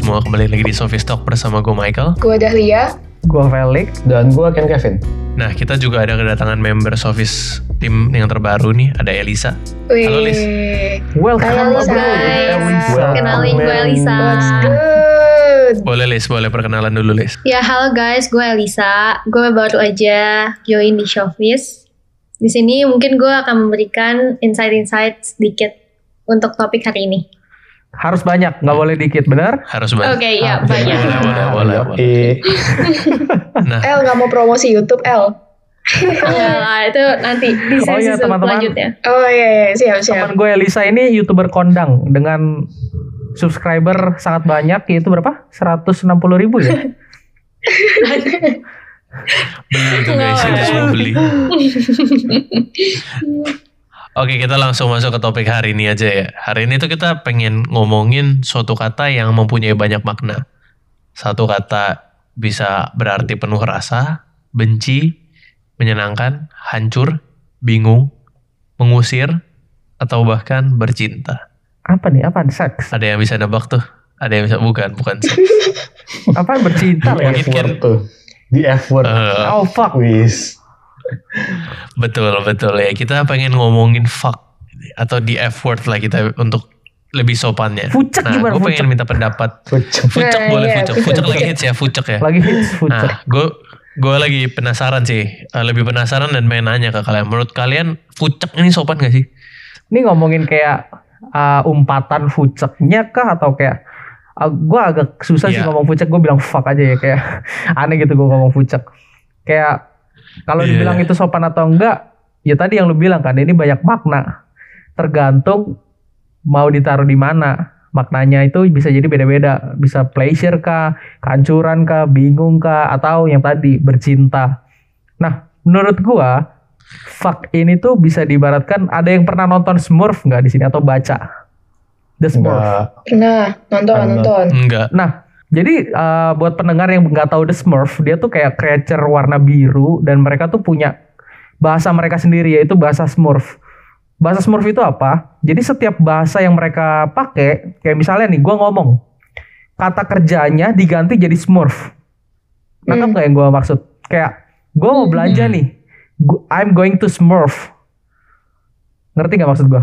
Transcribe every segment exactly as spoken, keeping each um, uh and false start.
semua, kembali lagi di Sofistalk bersama gue Michael, gue Dahlia, gue Felix, dan gue Ken Kevin. Nah, kita juga ada kedatangan member Sofis tim yang terbaru nih, ada Elisa. Wih. Halo Lis. Welcome, halo Elisa. Kenalin gue Elisa. That's good. Boleh Lis, boleh perkenalan dulu Lis. Ya halo guys, gue Elisa. Gue baru aja join di Sofis. Di sini mungkin gue akan memberikan insight-insight sedikit untuk topik hari ini. Harus banyak, nggak boleh dikit, benar? Harus banyak. Oke, okay, ya harus banyak. Boleh, boleh, boleh. Oke. Nah. El nggak mau promosi YouTube, El. Nah, itu nanti di sesi oh, ya, selanjutnya. Oh iya, iya. Siap, siap. Teman gue Elisa ini YouTuber kondang dengan subscriber sangat banyak, yaitu berapa? seratus enam puluh ribu ya? Beli itu guys, harus mau beli. Oke, kita langsung masuk ke topik hari ini aja ya. Hari ini tuh kita pengen ngomongin suatu kata yang mempunyai banyak makna. Satu kata bisa berarti penuh rasa, benci, menyenangkan, hancur, bingung, mengusir, atau bahkan bercinta. Apa nih? Apaan? Seks? Ada yang bisa nebak tuh. Ada yang bisa, bukan, bukan seks. Apaan bercinta? Mungkin kan. Di F word. Uh, oh fuck, wis. Betul, betul ya. Kita pengen ngomongin fuck atau di F-word lah kita untuk lebih sopannya. Fucek nah, gimana? Gue pengen minta pendapat. Fucek, fucek nah, boleh iya, fucek. Fucek lagi hits ya, fucek ya. Lagi hits, fucek. Nah, gue gue lagi penasaran sih, lebih penasaran dan pengen nanya ke kalian. Menurut kalian fucek ini sopan gak sih? Ini ngomongin kayak uh, umpatan fuceknya kah atau kayak uh, gue agak susah yeah. sih ngomong fucek. Gue bilang fuck aja ya kayak aneh gitu gue ngomong fucek. Kayak kalau yeah. dibilang itu sopan atau enggak, ya tadi yang lu bilang kan, ini banyak makna. Tergantung mau ditaruh di mana. Maknanya itu bisa jadi beda-beda. Bisa pleasure kah, kehancuran kah, bingung kah, atau yang tadi bercinta. Nah, menurut gua, fuck ini tuh bisa diibaratkan. Ada yang pernah nonton Smurf nggak di sini atau baca The Smurf? Nah, nonton, nonton. Enggak. Nah. Jadi uh, buat pendengar yang nggak tahu The Smurf, dia tuh kayak creature warna biru dan mereka tuh punya bahasa mereka sendiri yaitu bahasa Smurf. Bahasa Smurf itu apa? Jadi setiap bahasa yang mereka pakai, kayak misalnya nih, gue ngomong kata kerjanya diganti jadi Smurf. Nangkap nggak yang gue maksud? Kayak gue mau belanja nih, I'm going to Smurf. Ngerti nggak maksud gue?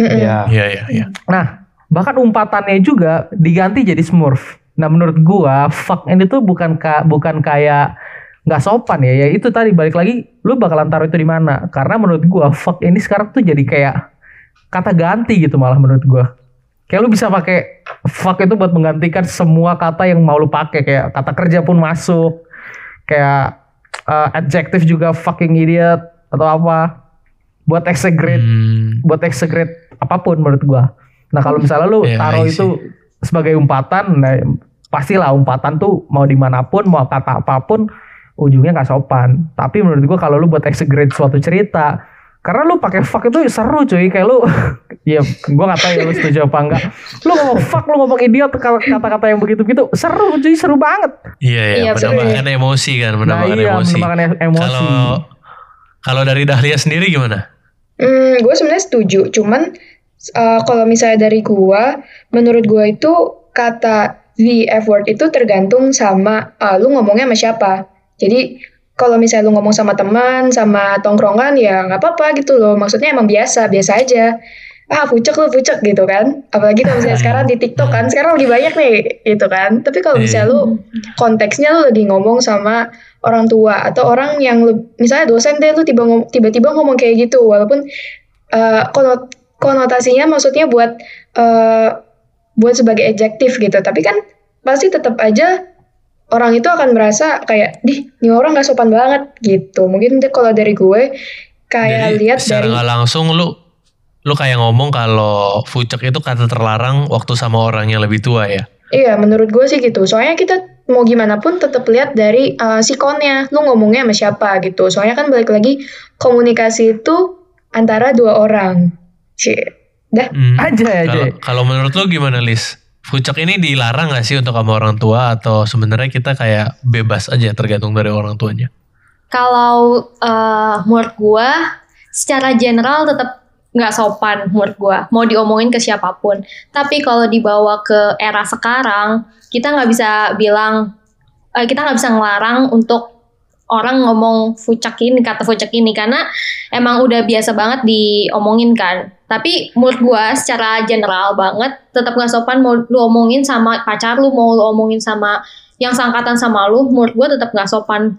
Iya, iya, iya. Nah, bahkan umpatannya juga diganti jadi Smurf. Nah menurut gua fuck ini tuh bukan ka, bukan kayak nggak sopan ya, ya itu tadi balik lagi lu bakalan taruh itu di mana, karena menurut gua fuck ini sekarang tuh jadi kayak kata ganti gitu malah menurut gua. Kayak lu bisa pakai fuck itu buat menggantikan semua kata yang mau lu pakai, kayak kata kerja pun masuk, kayak uh, adjective juga fucking idiot atau apa, buat exaggerate, hmm. buat exaggerate apapun menurut gua. Nah kalau misalnya lu yeah, taruh itu sebagai umpatan, nah pastilah umpatan tuh mau dimanapun, mau kata apapun, ujungnya gak sopan. Tapi menurut gue kalau lu buat exaggerate suatu cerita, karena lu pakai fuck itu seru cuy, kayak lu, ya gue gak tau ya lu setuju apa enggak. Lu ngomong fuck, lu ngomong idiot, kata-kata yang begitu-begitu, seru cuy, seru banget. Iya, iya, menambahkan ya. emosi kan, menambahkan nah, iya, emosi. emosi. Kalau kalau dari Dahlia sendiri gimana? Hmm, gue sebenarnya setuju, cuman uh, kalau misalnya dari gue, menurut gue itu kata the F-word itu tergantung sama uh, lu ngomongnya sama siapa. Jadi kalau misalnya lu ngomong sama teman, sama tongkrongan ya nggak apa-apa gitu loh. Maksudnya emang biasa, biasa aja. Ah fucek lu fucek gitu kan. Apalagi kalau misalnya sekarang di TikTok kan, sekarang lebih banyak nih gitu kan. Tapi kalau misalnya lu konteksnya lu lagi ngomong sama orang tua atau orang yang lu, misalnya dosen deh, lu tiba ngom- tiba-tiba ngomong kayak gitu. Walaupun uh, konot- konotasinya maksudnya buat uh, buat sebagai adjektif gitu, tapi kan pasti tetap aja orang itu akan merasa kayak, dih, ini orang gak sopan banget gitu. Mungkin kalau dari gue kayak lihat dari secara langsung lu lu kayak ngomong kalau fucek itu kata terlarang waktu sama orang yang lebih tua ya. Iya, menurut gue sih gitu. Soalnya kita mau gimana pun tetap lihat dari uh, sikonnya, lu ngomongnya sama siapa gitu. Soalnya kan balik lagi komunikasi itu antara dua orang. Shit. Dah hmm. aja aja. Kalau menurut lo gimana Lis? Fucek ini dilarang gak sih untuk sama orang tua atau sebenarnya kita kayak bebas aja tergantung dari orang tuanya? Kalau uh, menurut gue secara general tetap nggak sopan menurut gue, mau diomongin ke siapapun. Tapi kalau dibawa ke era sekarang, kita nggak bisa bilang, uh, kita nggak bisa ngelarang untuk orang ngomong fucek ini, kata fucek ini, karena emang udah biasa banget diomongin kan. Tapi menurut gue secara general banget, tetap nggak sopan. Mau lu omongin sama pacar lu, mau lu omongin sama yang seangkatan sama lu, menurut gue tetap nggak sopan.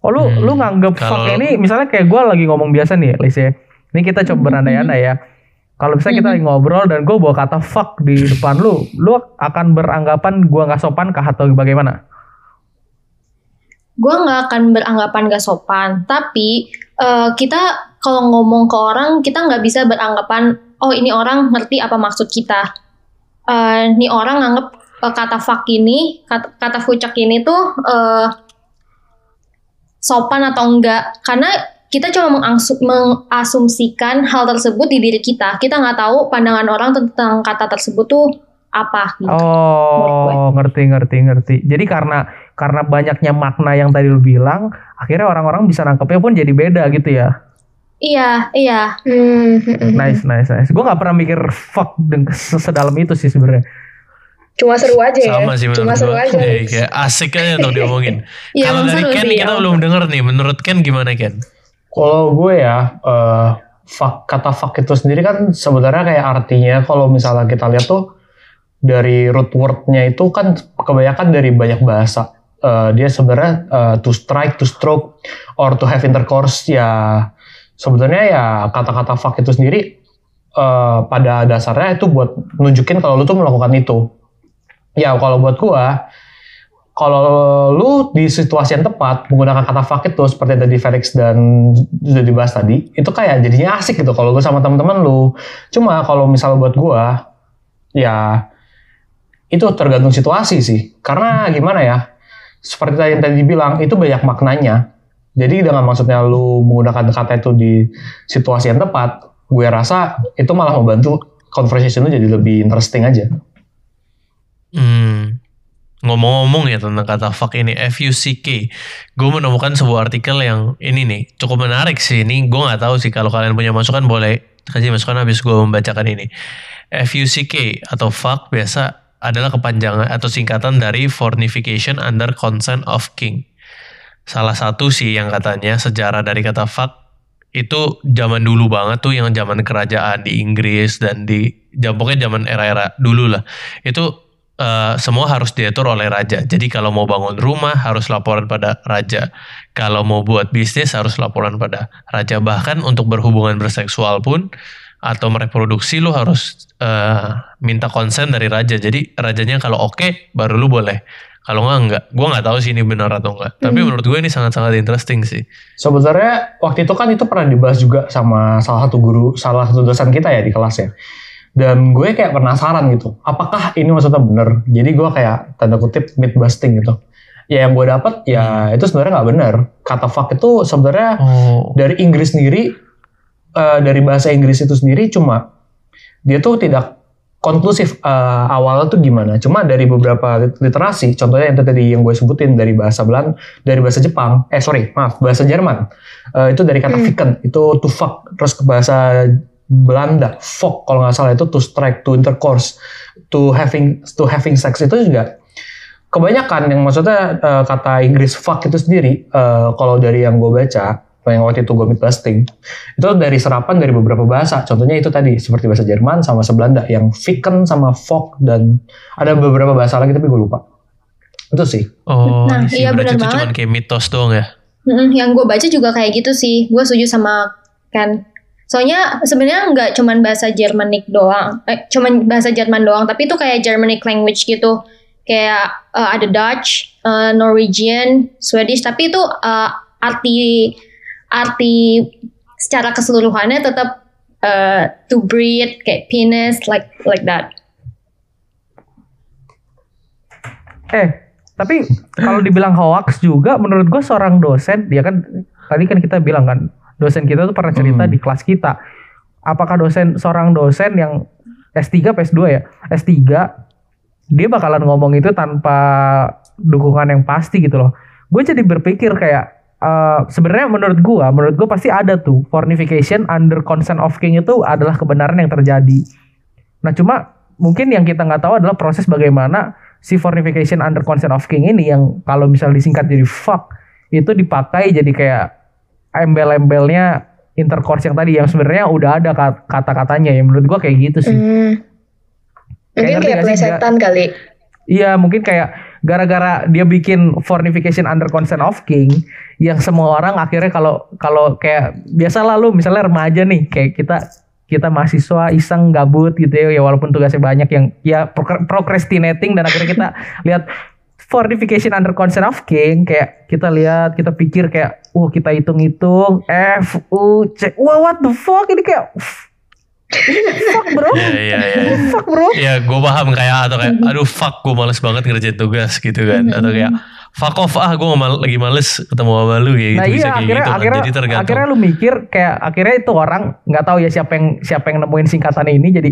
Oh lu hmm. lu nganggep fuck ini, misalnya kayak gue lagi ngomong biasa nih, Lis ya. Ini kita coba berandai-andai ya. Kalau misalnya kita ngobrol dan gue bawa kata fuck di depan lu, lu akan beranggapan gue gak sopan kah atau bagaimana? Gue gak akan beranggapan gak sopan. Tapi uh, kita kalau ngomong ke orang, kita gak bisa beranggapan, oh ini orang ngerti apa maksud kita. Uh, ini orang nganggep uh, kata fuck ini, kata, kata fucek ini tuh uh, sopan atau enggak. Karena kita cuma mengasumsikan hal tersebut di diri kita. Kita nggak tahu pandangan orang tentang kata tersebut tuh apa. Gitu. Oh, ngerti, ngerti, ngerti. Jadi karena karena banyaknya makna yang tadi lu bilang, akhirnya orang-orang bisa nangkepnya pun jadi beda gitu ya? Iya, iya. Nice, nice, nice. Gue nggak pernah mikir fuck sedalam itu sih sebenarnya. Cuma seru aja ya. Sama sih menurut Cuma seru aja. Ya, kayak asik aja untuk diomongin. Ya, kalau dari Ken, kita belum denger nih. Menurut Ken gimana Ken? Kalau gue ya, uh, fuck, kata fuck itu sendiri kan sebenarnya kayak artinya kalau misalnya kita lihat tuh dari root word-nya itu kan kebanyakan dari banyak bahasa. Uh, dia sebenarnya uh, to strike, to stroke, or to have intercourse ya. Sebenarnya ya kata-kata fuck itu sendiri uh, pada dasarnya itu buat nunjukin kalau lu tuh melakukan itu. Ya kalau buat gue, kalau lu di situasi yang tepat menggunakan kata fuck itu seperti tadi Felix dan sudah dibahas tadi, itu kayak jadinya asik gitu kalau lu sama teman-teman lu. Cuma kalau misal buat gua ya itu tergantung situasi sih. Karena gimana ya? Seperti yang tadi bilang itu banyak maknanya. Jadi dengan maksudnya lu menggunakan kata itu di situasi yang tepat, gue rasa itu malah membantu conversation lu jadi lebih interesting aja. Hmm. Ngomong-ngomong ya tentang kata fuck ini, F U C K, gue menemukan sebuah artikel yang ini nih cukup menarik sih. Ini gue nggak tahu sih, kalau kalian punya masukan boleh kasih masukan habis gue membacakan ini. F U C K atau fuck biasa adalah kepanjangan atau singkatan dari fornication under consent of king. Salah satu sih yang katanya sejarah dari kata fuck itu zaman dulu banget tuh, yang zaman kerajaan di Inggris dan di pokoknya zaman era-era dulu lah itu. Uh, semua harus diatur oleh raja. Jadi kalau mau bangun rumah harus laporan pada raja. Kalau mau buat bisnis harus laporan pada raja. Bahkan untuk berhubungan berseksual pun atau mereproduksi lu harus uh, minta konsen dari raja. Jadi rajanya kalau oke okay, baru lu boleh. Kalau enggak enggak. Gue nggak tahu sih ini benar atau enggak. Hmm. Tapi menurut gue ini sangat-sangat interesting sih. Sebenarnya waktu itu kan itu pernah dibahas juga sama salah satu guru, salah satu dosen kita ya di kelas ya. Dan gue kayak penasaran gitu, apakah ini maksudnya bener? Jadi gue kayak tanda kutip myth busting gitu. Ya yang gue dapat ya hmm. itu sebenarnya nggak bener. Kata fuck itu sebenarnya oh. dari Inggris sendiri, uh, dari bahasa Inggris itu sendiri, cuma dia tuh tidak konklusif uh, awalnya tuh gimana. Cuma dari beberapa literasi, contohnya yang tadi yang gue sebutin dari bahasa Belanda, dari bahasa Jepang, eh sorry maaf bahasa Jerman, uh, itu dari kata hmm. ficken itu to fuck, terus ke bahasa Belanda, fuck kalau nggak salah itu to strike, to intercourse, to having, to having sex itu juga kebanyakan yang maksudnya uh, kata Inggris fuck itu sendiri uh, kalau dari yang gue baca, yang waktu itu gue midbusting itu dari serapan dari beberapa bahasa, contohnya itu tadi seperti bahasa Jerman sama bahasa Belanda yang ficken sama fuck dan ada beberapa bahasa lagi tapi gue lupa itu sih. Oh, nah iya benar banget. Itu cuma kayak mitos doang ya. Mm-mm, yang gue baca juga kayak gitu sih, gue setuju sama Ken. Soalnya sebenarnya nggak cuman bahasa Jermanik doang, eh, cuman bahasa Jerman doang, tapi itu kayak Germanic language gitu, kayak uh, ada Dutch, uh, Norwegian, Swedish, tapi itu uh, arti arti secara keseluruhannya tetap uh, to breed, kayak penis, like like that. Eh, tapi kalau dibilang hoax juga, menurut gue seorang dosen, ya kan tadi kan kita bilang kan. Dosen kita tuh pernah cerita hmm. di kelas kita. Apakah dosen, seorang dosen yang S tiga P S dua ya? S tiga, dia bakalan ngomong itu tanpa dukungan yang pasti gitu loh. Gue jadi berpikir kayak, Uh, sebenarnya menurut gua, menurut gua pasti ada tuh pornification under consent of king, itu adalah kebenaran yang terjadi. Nah cuma mungkin yang kita nggak tahu adalah proses bagaimana si pornification under consent of king ini, yang kalau misal disingkat jadi fuck, itu dipakai jadi kayak embel-embelnya intercourse yang tadi, yang sebenarnya udah ada kata-katanya. Ya menurut gua kayak gitu sih. Hmm. Mungkin kayak, kayak pelesetan kali. Iya mungkin kayak gara-gara dia bikin fornification under consent of king, yang semua orang akhirnya kalau kalau kayak biasalah lu misalnya remaja nih, kayak kita kita mahasiswa iseng gabut gitu ya, ya walaupun tugasnya banyak, yang ya procrastinating, dan akhirnya kita lihat fornification under consent of king, kayak kita lihat, kita pikir kayak uh kita hitung-hitung F U C, wah what the fuck ini, kayak fuck bro, yeah, yeah, yeah. fuck bro. Ya yeah, gue paham, kayak atau kayak aduh fuck gue males banget ngerjain tugas gitu kan, atau kayak fuck off ah gue mal- lagi males ketemu sama lu kayak nah, gitu. Nah iya akhirnya gitu, akhirnya, kan. Jadi akhirnya lu mikir kayak akhirnya itu orang nggak tahu ya siapa yang siapa yang nemuin singkatan ini, jadi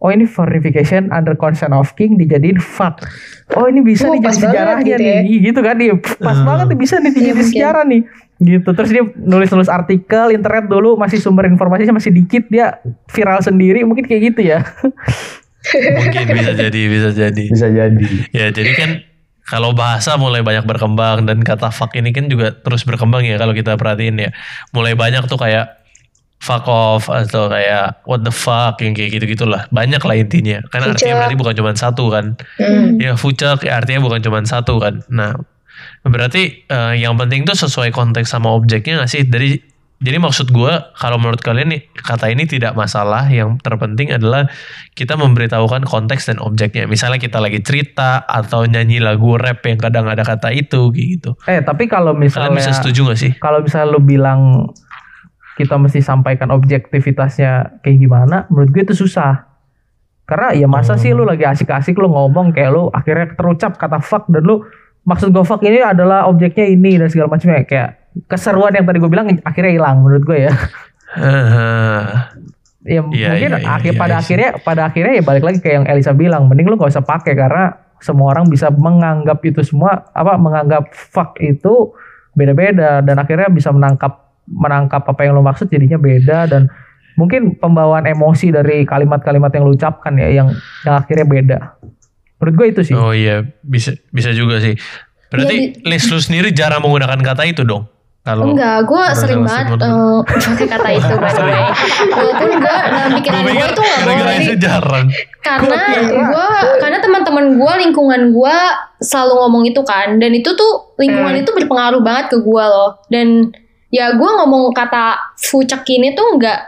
oh ini fornification under consent of king dijadiin fuck. Oh ini bisa oh, nih jadi sejarahnya gitu ya. nih gitu kan nih pas hmm. banget nih bisa nih jadi yeah, sejarah nih. Gitu terus dia nulis-nulis artikel internet, dulu masih sumber informasinya masih dikit, dia viral sendiri mungkin kayak gitu ya. Mungkin bisa jadi bisa jadi bisa jadi ya. Jadi kan kalau bahasa mulai banyak berkembang, dan kata fuck ini kan juga terus berkembang ya kalau kita perhatiin ya, mulai banyak tuh kayak fuck off atau kayak what the fuck yang kayak gitu-gitu lah, banyak lah intinya karena fucek. Artinya berarti bukan cuma satu kan. hmm. Ya fucek ya, artinya bukan cuma satu kan. Nah berarti uh, yang penting tuh sesuai konteks sama objeknya gak sih? Dari, jadi maksud gue kalau menurut kalian nih, kata ini tidak masalah, yang terpenting adalah kita memberitahukan konteks dan objeknya. Misalnya kita lagi cerita atau nyanyi lagu rap yang kadang ada kata itu gitu. Eh tapi kalau misalnya, kalian bisa setuju gak sih? Kalau misalnya lu bilang kita mesti sampaikan objektivitasnya kayak gimana, menurut gue itu susah. Karena ya masa hmm. sih lu lagi asik-asik lu ngomong kayak lu akhirnya terucap kata fuck, dan lu maksud gue fuck ini adalah objeknya ini dan segala macamnya, kayak keseruan yang tadi gue bilang akhirnya hilang menurut gue ya. Uh, ya yeah, mungkin yeah, akhir yeah, pada yeah, akhirnya yeah. pada akhirnya ya balik lagi kayak yang Elisa bilang, mending lu gak usah pakai, karena semua orang bisa menganggap itu semua apa menganggap fuck itu beda-beda, dan akhirnya bisa menangkap menangkap apa yang lu maksud jadinya beda, dan mungkin pembawaan emosi dari kalimat-kalimat yang lu ucapkan ya yang yang akhirnya beda. Menurut gue itu sih. Oh iya, bisa bisa juga sih. Berarti ya, Liz lu sendiri jarang menggunakan kata itu dong? Kalau enggak, gue sering banget uh, pakai kata itu. Walaupun gue dalam pikiran gue tuh gak boleh. Karena gue, karena teman-teman gue, lingkungan gue selalu ngomong itu kan. Dan itu tuh lingkungan hmm. itu berpengaruh banget ke gue loh. Dan ya gue ngomong kata fucek ini tuh gak,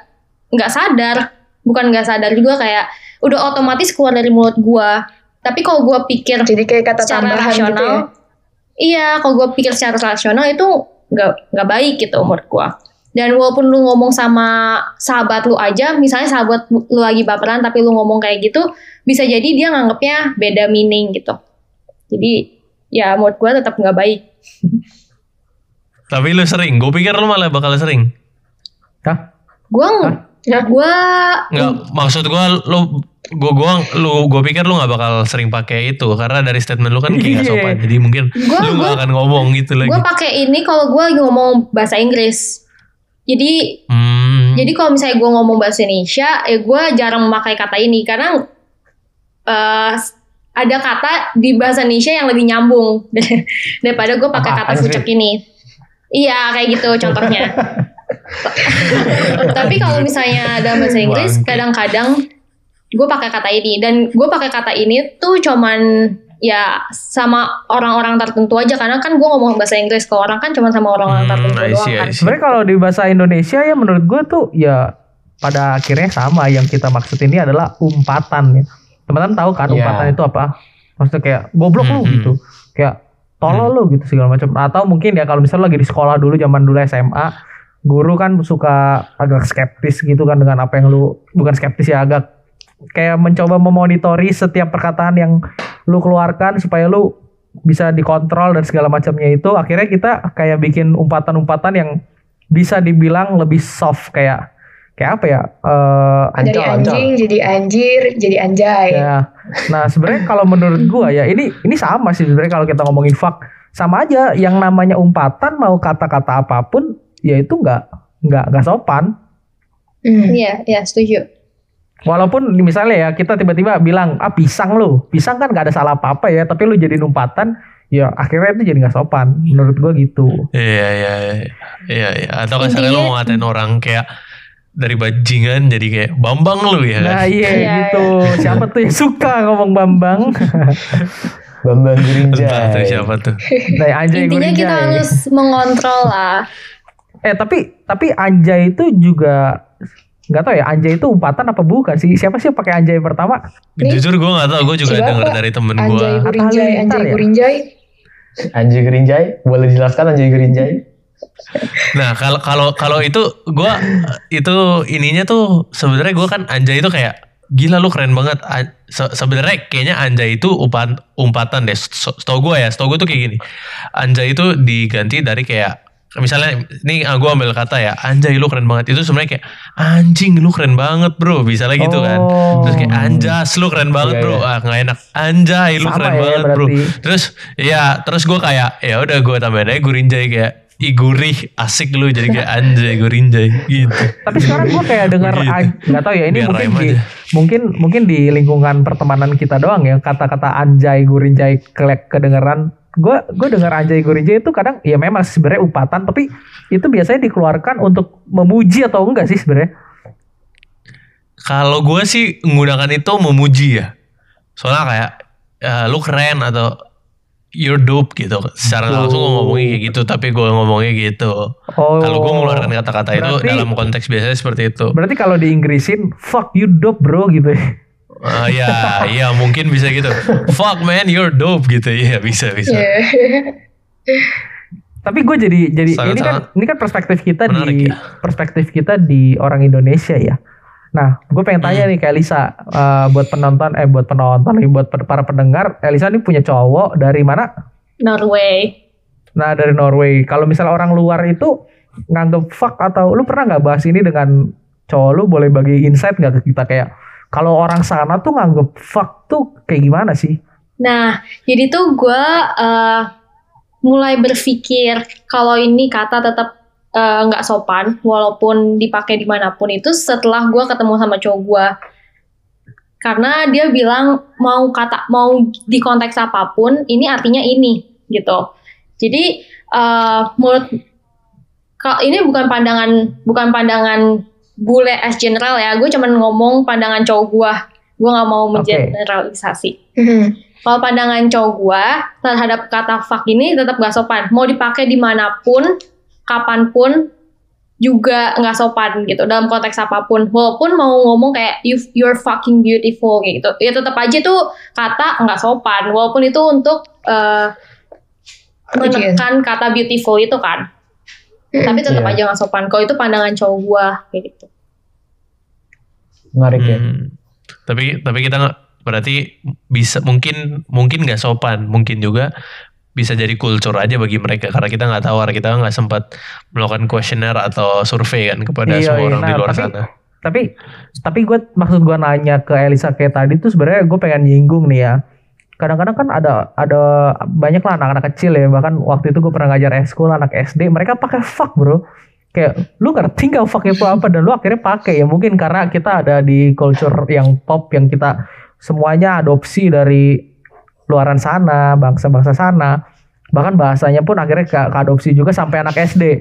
gak sadar. Bukan gak sadar juga, kayak udah otomatis keluar dari mulut gue. Tapi kalau gue pikir jadi kayak kata secara rasional, gitu ya? Iya, kalau gue pikir secara rasional itu nggak nggak baik gitu menurut gue. Dan walaupun lu ngomong sama sahabat lu aja, misalnya sahabat lu lagi baperan tapi lu ngomong kayak gitu, bisa jadi dia nganggepnya beda meaning gitu. Jadi ya menurut gue tetap nggak baik. Tapi lu sering, gue pikir lu malah bakal sering. Hah? Gue nggak, gue nggak maksud gue lu. Gue gue lu gue pikir lu nggak bakal sering pakai itu, karena dari statement lu kan kayak nggak sopan, jadi mungkin gua, lu nggak akan ngomong gitu lagi. Gue pakai ini kalau gue lagi ngomong bahasa Inggris. Jadi hmm. jadi kalau misalnya gue ngomong bahasa Indonesia, ya gue jarang memakai kata ini karena uh, ada kata di bahasa Indonesia yang lebih nyambung daripada gue pakai kata fucek ini. Iya kayak gitu contohnya. Tapi kalau misalnya ada bahasa Inggris, kadang-kadang gue pakai kata ini, dan gue pakai kata ini tuh cuman ya sama orang-orang tertentu aja, karena kan gue ngomong bahasa Inggris ke orang kan cuman sama orang-orang hmm, tertentu see, doang kan. Sebenarnya kalau di bahasa Indonesia ya menurut gue tuh ya pada akhirnya sama, yang kita maksud ini adalah umpatan ya. Teman-teman tahu kan yeah. umpatan itu apa? Maksudnya kayak goblok mm-hmm. lu gitu, kayak tolol mm-hmm. lu gitu segala macam. Atau mungkin ya kalau misalnya lagi di sekolah dulu, zaman dulu S M A, guru kan suka agak skeptis gitu kan dengan apa yang lu, bukan skeptis ya, agak kayak mencoba memonitori setiap perkataan yang lu keluarkan supaya lu bisa dikontrol dan segala macamnya itu. Akhirnya kita kayak bikin umpatan-umpatan yang bisa dibilang lebih soft, kayak kayak apa ya? Uh, ancol, dari anjing ancol. Jadi anjir, jadi anjay. Ya. Nah, sebenarnya kalau menurut gua ya ini ini sama sih sebenarnya kalau kita ngomongin fuck. sama aja yang namanya umpatan mau kata-kata apapun ya itu nggak nggak nggak sopan. Iya, iya setuju. Walaupun misalnya ya kita tiba-tiba bilang ah pisang lo, pisang kan nggak ada salah apa-apa ya, tapi lu jadi umpatan, ya akhirnya itu jadi nggak sopan. Menurut gua gitu. Iya iya iya iya. Atau misalnya lo mau ngatain orang kayak dari bajingan jadi kayak Bambang lu ya. Nah iya yeah, gitu. Siapa tuh yang suka ngomong Bambang? Bambang Gurinjai. Entah tuh siapa tuh. Nah, Anjay Gurinjai. Intinya kita harus mengontrol lah. Eh tapi tapi Anjay itu juga nggak tahu ya, anjay itu umpatan apa bukan sih? Siapa sih yang pakai anjay pertama? Jujur gue nggak tahu, gue juga dengar dari temen gue. Anjay Gurinjai, anjay Gurinjai, anjay Gurinjai, boleh dijelaskan anjay Gurinjai? Nah kalau kalau kalau itu gue itu ininya tuh sebenarnya gue kan anjay itu kayak gila lu keren banget. Se- sebenarnya kayaknya anjay itu umpan, umpatan deh. Setau gue ya, setau gue tuh kayak gini. Anjay itu diganti dari kayak misalnya ini gue ambil kata ya anjay lu keren banget, itu sebenarnya kayak anjing lu keren banget bro, misalnya gitu kan. Terus kayak anjas lu keren banget bro, ah nggak enak, anjay lu sama keren ya, banget berarti bro. Terus ya terus gue kayak ya udah gue tambahin aja gurinjay kayak igurih asik lu, jadi kayak anjay gurinjay gitu. Tapi sekarang gue kayak dengar nggak gitu. Tahu ya ini biar mungkin di, mungkin mungkin di lingkungan pertemanan kita doang ya, kata-kata anjay gurinjay kelek kedengeran. Gue gue dengar anjay gurinjai itu kadang ya memang sebenarnya umpatan, tapi itu biasanya dikeluarkan untuk memuji atau enggak sih sebenarnya? Kalau gue sih menggunakan itu memuji ya, soalnya kayak uh, lu keren atau you're dope gitu. Secara oh. langsung gue ngomongnya kayak gitu, tapi gue ngomongnya gitu. Oh. Kalau gue mengeluarkan kata-kata berarti, itu dalam konteks biasanya seperti itu. Berarti kalau diinggrisin fuck you dope bro gitu ya. Uh, ya, ya mungkin bisa gitu. Fuck man, you're dope gitu. Iya yeah, bisa bisa. Yeah. Tapi gue jadi jadi sangat, ini kan ini kan perspektif kita di ya? perspektif kita di orang Indonesia ya. Nah, gue pengen tanya hmm. nih kayak Elisa uh, buat penonton eh buat penonton nih buat para pendengar. Elisa ini punya cowok dari mana? Norway. Nah dari Norway. Kalau misalnya orang luar itu nganggep fuck atau lu pernah nggak bahas ini dengan cowok lu, boleh bagi insight nggak ke kita kayak kalau orang sana tuh nganggep fuck tuh kayak gimana sih? Nah, jadi tuh gue uh, mulai berpikir kalau ini kata tetap uh, gak sopan, walaupun dipakai dimanapun itu setelah gue ketemu sama cowok gue. Karena dia bilang mau kata mau di konteks apapun, ini artinya ini gitu. Jadi uh, menurut ini bukan pandangan bukan pandangan bule as general ya, gue cuman ngomong pandangan cowok gue, gue gak mau mengeneralisasi. Okay. Kalau pandangan cowok gue terhadap kata fuck ini tetap gak sopan, mau dipakai dimanapun, kapanpun juga gak sopan gitu, dalam konteks apapun, walaupun mau ngomong kayak you're fucking beautiful gitu, ya tetap aja tuh kata gak sopan, walaupun itu untuk uh, menekan kata beautiful itu kan. Tapi tetap yeah. aja nggak sopan. Kalau itu pandangan cowok gua kayak gitu. Menarik hmm. ya. Tapi tapi kita nggak berarti bisa mungkin mungkin nggak sopan, mungkin juga bisa jadi kultur aja bagi mereka karena kita nggak tahu, karena kita nggak sempat melakukan kuesioner atau survei kan kepada iya, semua iya, orang nah, di luar tapi, sana. Tapi tapi gua maksud gua nanya ke Elisa kayak tadi tuh sebenarnya gua pengen nyinggung nih ya. Kadang-kadang kan ada ada banyak lah anak-anak kecil ya, bahkan waktu itu gue pernah ngajar eskul anak S D, mereka pakai fuck bro, kayak lu ngerti gak fuck itu apa, dan lu akhirnya pakai ya mungkin karena kita ada di culture yang pop yang kita semuanya adopsi dari luaran sana, bangsa-bangsa sana, bahkan bahasanya pun akhirnya ke, ke adopsi juga sampai anak S D.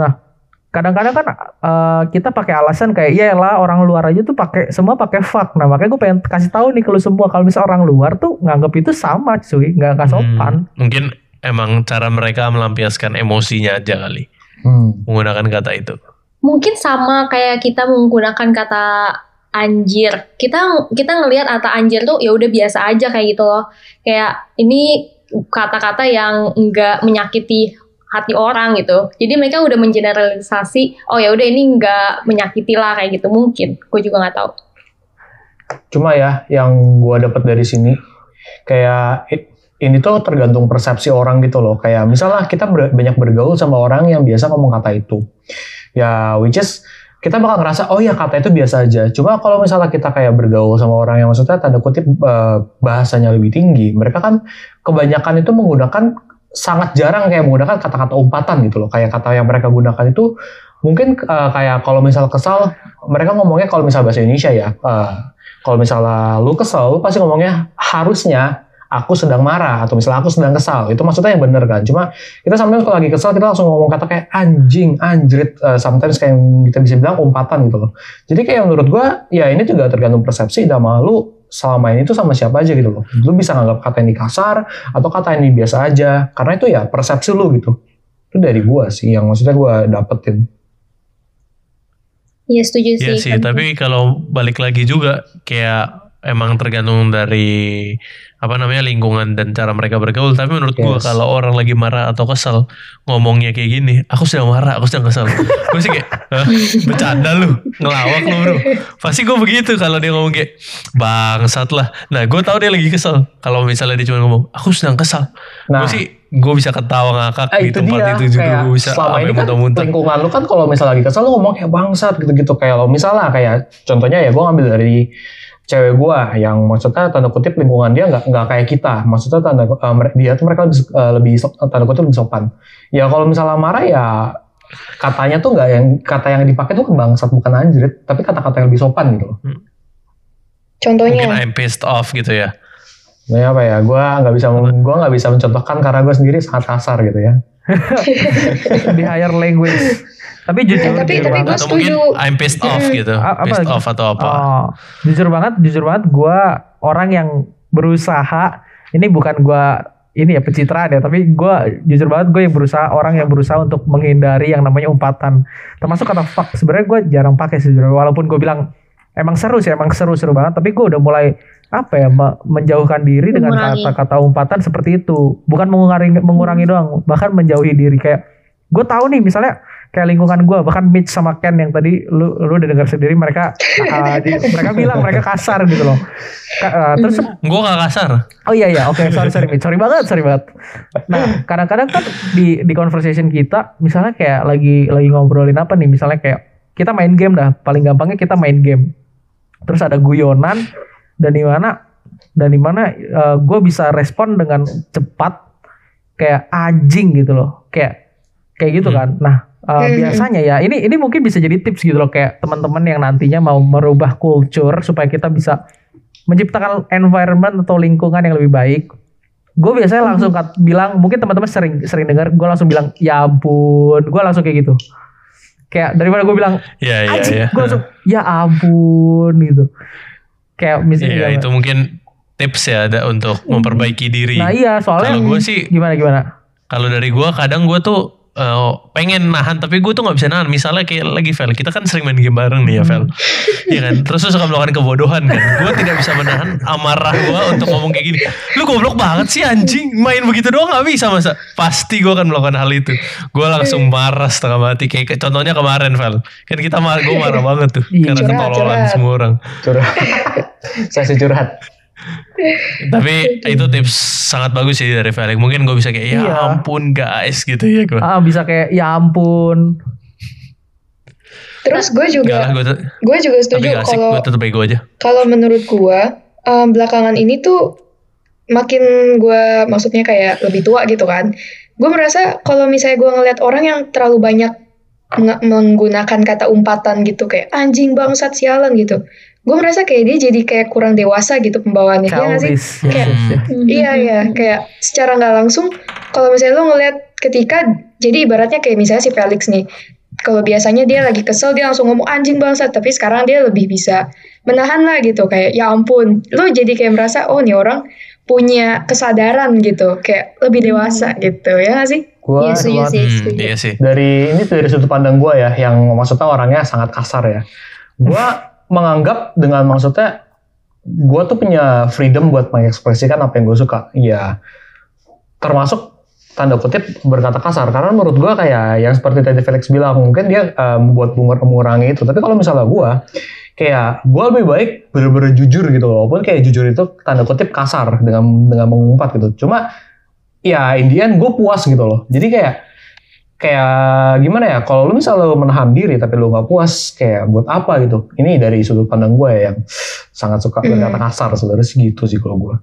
Nah kadang-kadang kan uh, kita pakai alasan kayak iyalah orang luar aja tuh pakai semua pakai fuck. Nah makanya gue pengen kasih tahu nih ke lu semua kalau misalnya orang luar tuh nganggap itu sama cuy, nggak nggak sopan. Hmm, mungkin emang cara mereka melampiaskan emosinya aja kali hmm. menggunakan kata itu. Mungkin sama kayak kita menggunakan kata anjir. Kita kita ngelihat kata anjir tuh ya udah biasa aja kayak gitu loh. Kayak ini kata-kata yang nggak menyakiti hati orang gitu, jadi mereka udah mengeneralisasi, oh ya udah ini nggak menyakiti lah kayak gitu mungkin, gue juga nggak tahu. Cuma ya yang gue dapat dari sini, kayak ini tuh tergantung persepsi orang gitu loh, kayak misalnya kita ber- banyak bergaul sama orang yang biasa ngomong kata itu, ya which is kita bakal ngerasa oh ya kata itu biasa aja. Cuma kalau misalnya kita kayak bergaul sama orang yang maksudnya tanda kutip bahasanya lebih tinggi, mereka kan kebanyakan itu menggunakan sangat jarang kayak menggunakan kata-kata umpatan gitu loh. Kayak kata yang mereka gunakan itu mungkin uh, kayak kalau misal kesal, mereka ngomongnya kalau misal bahasa Indonesia ya, uh, kalau misalnya lu kesel, lu pasti ngomongnya harusnya aku sedang marah atau misalnya aku sedang kesal. Itu maksudnya yang bener kan. Cuma kita sometimes kalau lagi kesal kita langsung ngomong kata kayak anjing, anjrit, uh, sometimes kayak kita bisa bilang umpatan gitu loh. Jadi kayak menurut gua ya ini juga tergantung persepsi dan malu selama ini tuh sama siapa aja gitu loh. Lu bisa nganggap kata ini kasar atau kata ini biasa aja. Karena itu ya persepsi lu gitu. Itu dari gua sih yang maksudnya gua dapetin. Iya setuju sih. Iya sih, kan. Tapi kalau balik lagi juga kayak emang tergantung dari apa namanya lingkungan dan cara mereka bergaul. Tapi menurut yes. gua kalau orang lagi marah atau kesel ngomongnya kayak gini, aku sedang marah, aku sedang kesel. Gua sih kayak bercanda lu, ngelawak lu bro. Pasti gua begitu kalau dia ngomong kayak bangsat lah. Nah gua tahu dia lagi kesel. Kalau misalnya dia cuma ngomong aku sedang kesel, nah. gua sih gue bisa ketawa ngakak eh, di tempat dia. Itu juga gue bisa ambil muntah-muntah. Lingkungan lu kan kalau misalnya lagi kesel lu ngomong kayak bangsat gitu-gitu. Kayak lo misalnya kayak contohnya ya gue ngambil dari cewek gue yang maksudnya tanda kutip lingkungan dia nggak nggak kayak kita, maksudnya tanda uh, dia tuh mereka lebih, uh, lebih tanda kutip lebih sopan. Ya kalau misalnya marah ya katanya tuh nggak yang kata yang dipakai tuh kebangsat bukan anjrit, tapi kata-kata yang lebih sopan gitu. Hmm. Contohnya? Mungkin I'm pissed off gitu ya. Nah apa ya, gue nggak bisa gue nggak bisa mencontohkan karena gue sendiri sangat kasar gitu ya. Di higher language. Tapi jujur, ya, tapi, jujur tapi banget. Atau mungkin I'm pissed off gitu. A- pissed off atau apa. Oh, jujur banget, jujur banget gue orang yang berusaha, ini bukan gue, ini ya pencitraan ya, tapi gue jujur banget gue yang berusaha, orang yang berusaha untuk menghindari yang namanya umpatan. Termasuk kata fuck, sebenarnya gue jarang pakai sih, walaupun gue bilang, emang seru sih, emang seru-seru banget, tapi gue udah mulai, apa ya, menjauhkan diri dengan mengurangi. Kata-kata umpatan seperti itu. Bukan mengurangi, mengurangi doang, bahkan menjauhi diri kayak, gue tahu nih misalnya kayak lingkungan gue bahkan Mitch sama Ken yang tadi lu lu udah dengar sendiri mereka uh, di, mereka bilang mereka kasar gitu loh. Ka, uh, terus gue gak kasar. Oh iya iya oke okay, sorry sorry Mitch sorry banget sorry banget. Nah kadang-kadang kan di di conversation kita misalnya kayak lagi lagi ngobrolin apa nih misalnya kayak kita main game dah paling gampangnya kita main game. Terus ada guyonan dan di mana dan di mana uh, gue bisa respon dengan cepat kayak anjing gitu loh kayak kayak gitu kan. Nah uh, hmm. biasanya ya ini ini mungkin bisa jadi tips gitu loh kayak teman-teman yang nantinya mau merubah culture supaya kita bisa menciptakan environment atau lingkungan yang lebih baik. Gue biasanya hmm. langsung kat, bilang mungkin teman-teman sering sering dengar gue langsung bilang ya ampun, gue langsung kayak gitu. Kayak daripada gue bilang ya, ya, anjing, ya. Gue langsung ya ampun gitu. Kayak misalnya ya, itu mungkin tips ya ada untuk memperbaiki diri. Nah iya soalnya kalau gue sih gimana gimana. Kalau dari gue kadang gue tuh Uh, pengen nahan tapi gue tuh nggak bisa nahan misalnya kayak lagi Vel kita kan sering main game bareng nih ya Vel ya kan terus suka melakukan kebodohan kan gue tidak bisa menahan amarah gue untuk ngomong kayak gini lu goblok banget sih anjing main begitu doang nggak bisa masa pasti gue akan melakukan hal itu gue langsung marah setengah mati kayak contohnya kemarin Vel kan kita marah gue marah banget tuh karena ketololan semua orang curhat saya curhat tapi itu tips sangat bagus sih dari Felix. Mungkin gue bisa kayak ya iya. ampun guys gitu ya gue. Ah bisa kayak ya ampun. Terus gue juga, lah, gue, te- gue juga setuju kalau kalau menurut gue um, belakangan ini tuh makin gue maksudnya kayak lebih tua gitu kan. Gue merasa kalau misalnya gue ngeliat orang yang terlalu banyak nge- menggunakan kata umpatan gitu kayak anjing bangsat sialan gitu. Gue merasa kayak dia jadi kayak kurang dewasa gitu pembawaannya ya nggak sih kayak iya iya kayak secara nggak langsung kalau misalnya lo ngeliat ketika jadi ibaratnya kayak misalnya si Felix nih kalau biasanya dia lagi kesel dia langsung ngomong anjing bangsa tapi sekarang dia lebih bisa menahan lah gitu kayak ya ampun lo jadi kayak merasa oh nih orang punya kesadaran gitu kayak lebih dewasa gitu ya nggak sih gue yes, yes, yes, yes, yes. dari ini dari sudut pandang gue ya yang maksudnya orangnya sangat kasar ya gue menganggap dengan maksudnya gue tuh punya freedom buat mengekspresikan apa yang gue suka ya termasuk tanda kutip berkata kasar karena menurut gue kayak yang seperti tadi Felix bilang mungkin dia um, buat mengurangi itu tapi kalau misalnya gue kayak gue lebih baik bener-bener jujur gitu walaupun kayak jujur itu tanda kutip kasar dengan dengan mengumpat gitu cuma ya in the end gue puas gitu loh jadi kayak kayak gimana ya kalau lu misalnya lu menahan diri tapi lu nggak puas kayak buat apa gitu ini dari sudut pandang gue yang sangat suka berkata kasar sebenarnya segitu sih kalau gue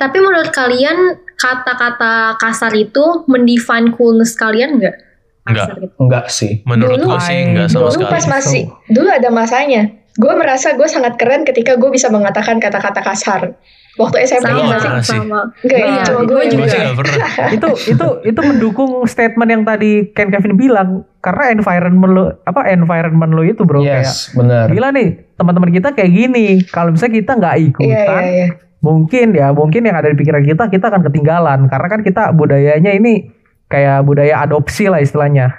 Tapi menurut kalian kata-kata kasar itu mendefine coolness kalian nggak? Enggak, enggak sih. Menurut gue sih enggak sama sekali. Dulu pas masih, dulu ada masanya. Gue merasa gue sangat keren ketika gue bisa mengatakan kata-kata kasar. Waktu S M P sama, sama. sama. Enggak, nah, ya, cuma gue juga. itu itu itu mendukung statement yang tadi Ken Kevin bilang, karena environment lo apa environment lo itu, bro, yes, kayak bener. Gila nih, teman-teman kita kayak gini. Kalau misalnya kita enggak ikutan, yeah, yeah, yeah. mungkin ya mungkin yang ada di pikiran kita kita akan ketinggalan, karena kan kita budayanya ini kayak budaya adopsi lah istilahnya,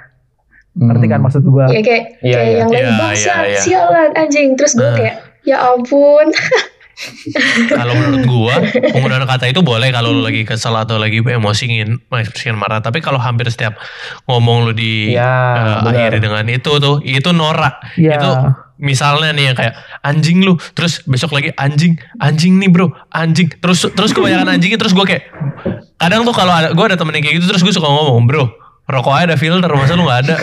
ngerti kan maksud gue? Iya kayak, yeah, kayak yeah. yang lain yeah, bangsa yeah, yeah. sialan anjing, terus gue uh. kayak ya ampun. Kalau menurut gue penggunaan kata itu boleh kalau lo lagi kesel atau lagi emosiin, emosiin marah. Tapi kalau hampir setiap ngomong lo di yeah, uh, akhiri dengan itu tuh, itu norak. Yeah. Itu misalnya nih kayak anjing lu, terus besok lagi anjing, anjing nih bro, anjing, terus terus kebanyakan anjingnya, terus gue kayak kadang tuh kalau ada gue ada temen yang kayak gitu, terus gue suka ngomong bro, rokoknya ada filter, masa lu nggak ada?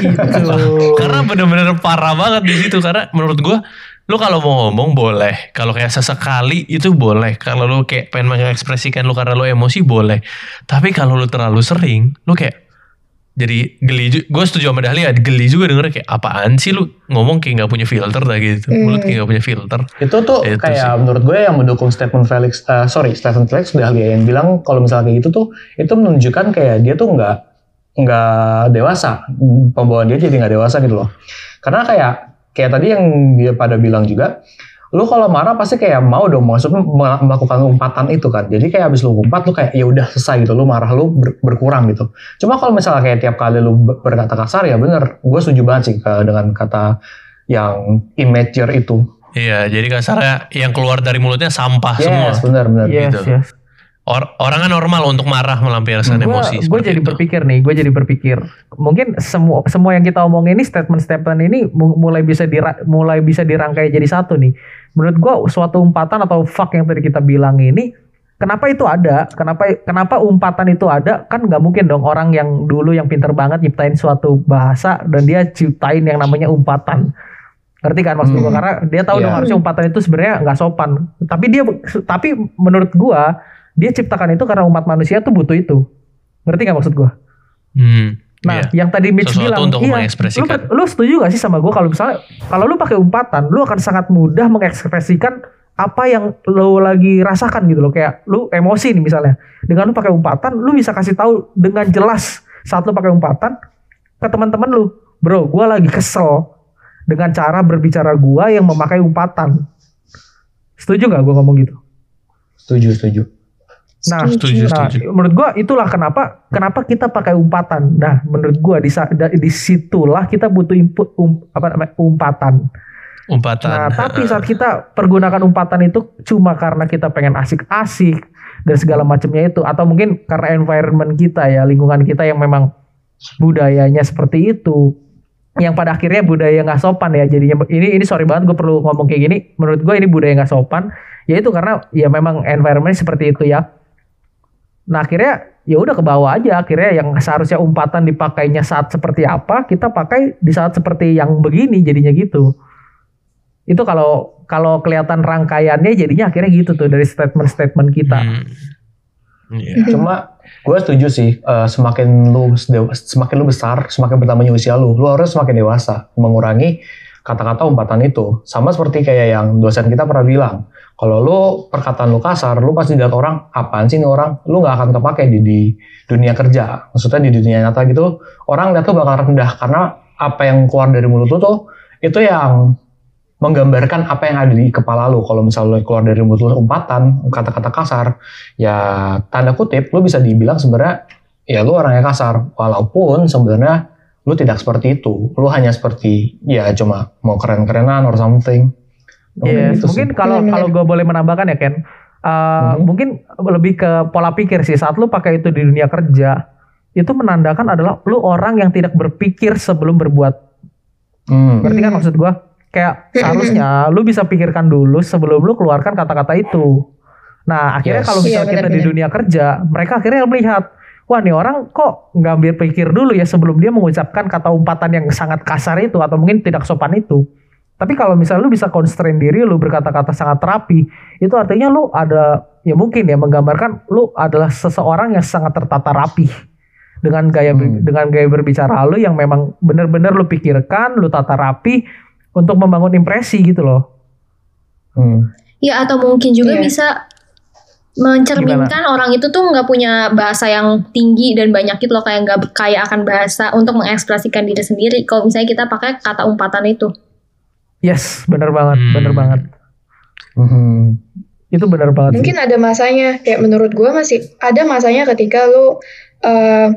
Karena bener-bener parah banget di situ, karena menurut gue lu kalau mau ngomong boleh, kalau kayak sesekali itu boleh, kalau lu kayak pengen mengekspresikan lu karena lu emosi boleh, tapi kalau lu terlalu sering, lu kayak jadi geli juga. Gue setuju sama Dahlia, geli juga denger kayak apaan sih lu ngomong kayak gak punya filter dah gitu. Mm. Mulut kayak gak punya filter. Itu tuh itu kayak sih. Menurut gue yang mendukung Stephen Felix, uh, sorry Stephen Felix Dahlia yang bilang kalau misalnya kayak gitu tuh, itu menunjukkan kayak dia tuh gak, gak dewasa. Pembawaan dia jadi gak dewasa gitu loh. Karena kayak, kayak tadi yang dia pada bilang juga, lu kalau marah pasti kayak mau dong maksudnya melakukan umpatan itu kan. Jadi kayak habis lu umpat lu kayak ya udah selesai gitu, lu marah lu ber, berkurang gitu. Cuma kalau misalnya kayak tiap kali lu berkata kasar, ya bener, gue setuju banget sih dengan kata yang immature itu. Iya, jadi kasarnya yang keluar dari mulutnya sampah yes, semua. Bener, bener. Yes, benar-benar gitu. Yes. Or, orang kan normal untuk marah melampiaskan gua, emosi. Gue jadi itu. berpikir nih, gue jadi berpikir mungkin semua semua yang kita omongin ini statement-statement ini mulai bisa dira, mulai bisa dirangkai jadi satu nih. Menurut gue suatu umpatan atau fuck yang tadi kita bilang ini, kenapa itu ada? Kenapa kenapa umpatan itu ada? Kan nggak mungkin dong orang yang dulu yang pinter banget nyiptain suatu bahasa dan dia ciptain yang namanya umpatan. Ngerti kan maksud hmm. gue? Karena dia tahu yeah. dong harusnya umpatan itu sebenarnya nggak sopan. Tapi dia tapi menurut gue dia ciptakan itu karena umat manusia tuh butuh itu. Ngerti gak maksud gue? Hmm, nah, iya. yang tadi Mitch bilang, iya, lu, lu setuju gak sih sama gue kalau misalnya, kalau lu pakai umpatan, lu akan sangat mudah mengekspresikan apa yang lu lagi rasakan gitu loh. Kayak lu emosi nih misalnya. Dengan lu pakai umpatan, lu bisa kasih tahu dengan jelas saat lu pakai umpatan ke teman-teman lu. Bro, gue lagi kesel dengan cara berbicara gue yang memakai umpatan. Setuju gak gue ngomong gitu? Setuju, setuju. Nah, setuju, nah setuju. Menurut gue itulah kenapa kenapa kita pakai umpatan. Nah, menurut gue di disitulah kita butuh input um, apa namanya umpatan. Umpatan. Nah, tapi saat kita pergunakan umpatan itu cuma karena kita pengen asik-asik dan segala macamnya itu, atau mungkin karena environment kita ya, lingkungan kita yang memang budayanya seperti itu, yang pada akhirnya budaya nggak sopan ya jadinya. Ini ini sorry banget gue perlu ngomong kayak gini. Menurut gue ini budaya nggak sopan, yaitu karena ya memang environment seperti itu ya. Nah akhirnya ya udah ke bawah aja, akhirnya yang seharusnya umpatan dipakainya saat seperti apa, kita pakai di saat seperti yang begini jadinya gitu. Itu kalau kalau kelihatan rangkaiannya jadinya akhirnya gitu tuh dari statement-statement kita. Hmm. Yeah. Cuma gue setuju sih, uh, semakin lu semakin lu besar, semakin bertambahnya usia lu, lu harus semakin dewasa mengurangi kata-kata umpatan itu. Sama seperti kayak yang dosen kita pernah bilang, kalau lu perkataan lu kasar, lu pasti dilihat orang, apaan sih ini orang, lu gak akan kepake di, di dunia kerja. Maksudnya di dunia nyata gitu, orang lihat tuh bakal rendah, karena apa yang keluar dari mulut lu tuh, itu yang menggambarkan apa yang ada di kepala lu. Kalau misalnya lu keluar dari mulut lu umpatan, kata-kata kasar, ya tanda kutip, lu bisa dibilang sebenarnya, ya lu orangnya kasar, walaupun sebenarnya lu tidak seperti itu, lu hanya seperti, ya cuma mau keren-kerenan or something. Yes, mungkin kalau kalau gue boleh menambahkan ya Ken, uh, hmm. mungkin lebih ke pola pikir sih. Saat lu pakai itu di dunia kerja, itu menandakan adalah lu orang yang tidak berpikir sebelum berbuat. Hmm. Ngerti kan maksud gue? Kayak seharusnya lu bisa pikirkan dulu sebelum lu keluarkan kata-kata itu. Nah akhirnya yes. kalau misalnya yeah, kita bener-bener. di dunia kerja, mereka akhirnya melihat, wah nih orang kok nggak berpikir dulu ya sebelum dia mengucapkan kata umpatan yang sangat kasar itu atau mungkin tidak sopan itu. Tapi kalau misalnya lu bisa constrain diri lu berkata-kata sangat rapi, itu artinya lu ada, ya mungkin ya menggambarkan lu adalah seseorang yang sangat tertata rapi dengan gaya hmm. dengan gaya berbicara lu yang memang benar-benar lu pikirkan, lu tata rapi untuk membangun impresi gitu loh. Hmm. Ya atau mungkin juga yeah. bisa mencerminkan Gimana? orang itu tuh nggak punya bahasa yang tinggi dan banyak gitu loh, kayak nggak kaya akan bahasa untuk mengekspresikan diri sendiri. Kalau misalnya kita pakai kata umpatan itu. Yes, benar banget, hmm. benar banget. Hmm. Itu benar banget. Mungkin sih. Ada masanya, kayak menurut gue masih ada masanya ketika lu uh,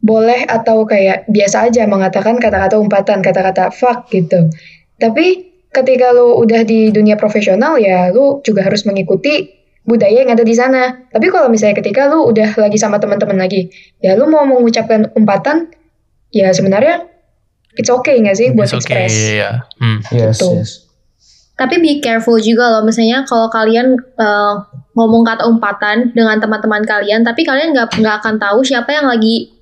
boleh atau kayak biasa aja mengatakan kata-kata umpatan, kata-kata fuck gitu. Tapi ketika lu udah di dunia profesional ya, lu juga harus mengikuti budaya yang ada di sana. Tapi kalau misalnya ketika lu udah lagi sama teman-teman lagi, ya lu mau mengucapkan umpatan, ya sebenarnya it's okay nggak sih buat it's express. Okay, yeah. hmm. yes, gitu. yes. Tapi be careful juga loh, misalnya kalau kalian uh, ngomong kata umpatan dengan teman-teman kalian, tapi kalian nggak nggak akan tahu siapa yang lagi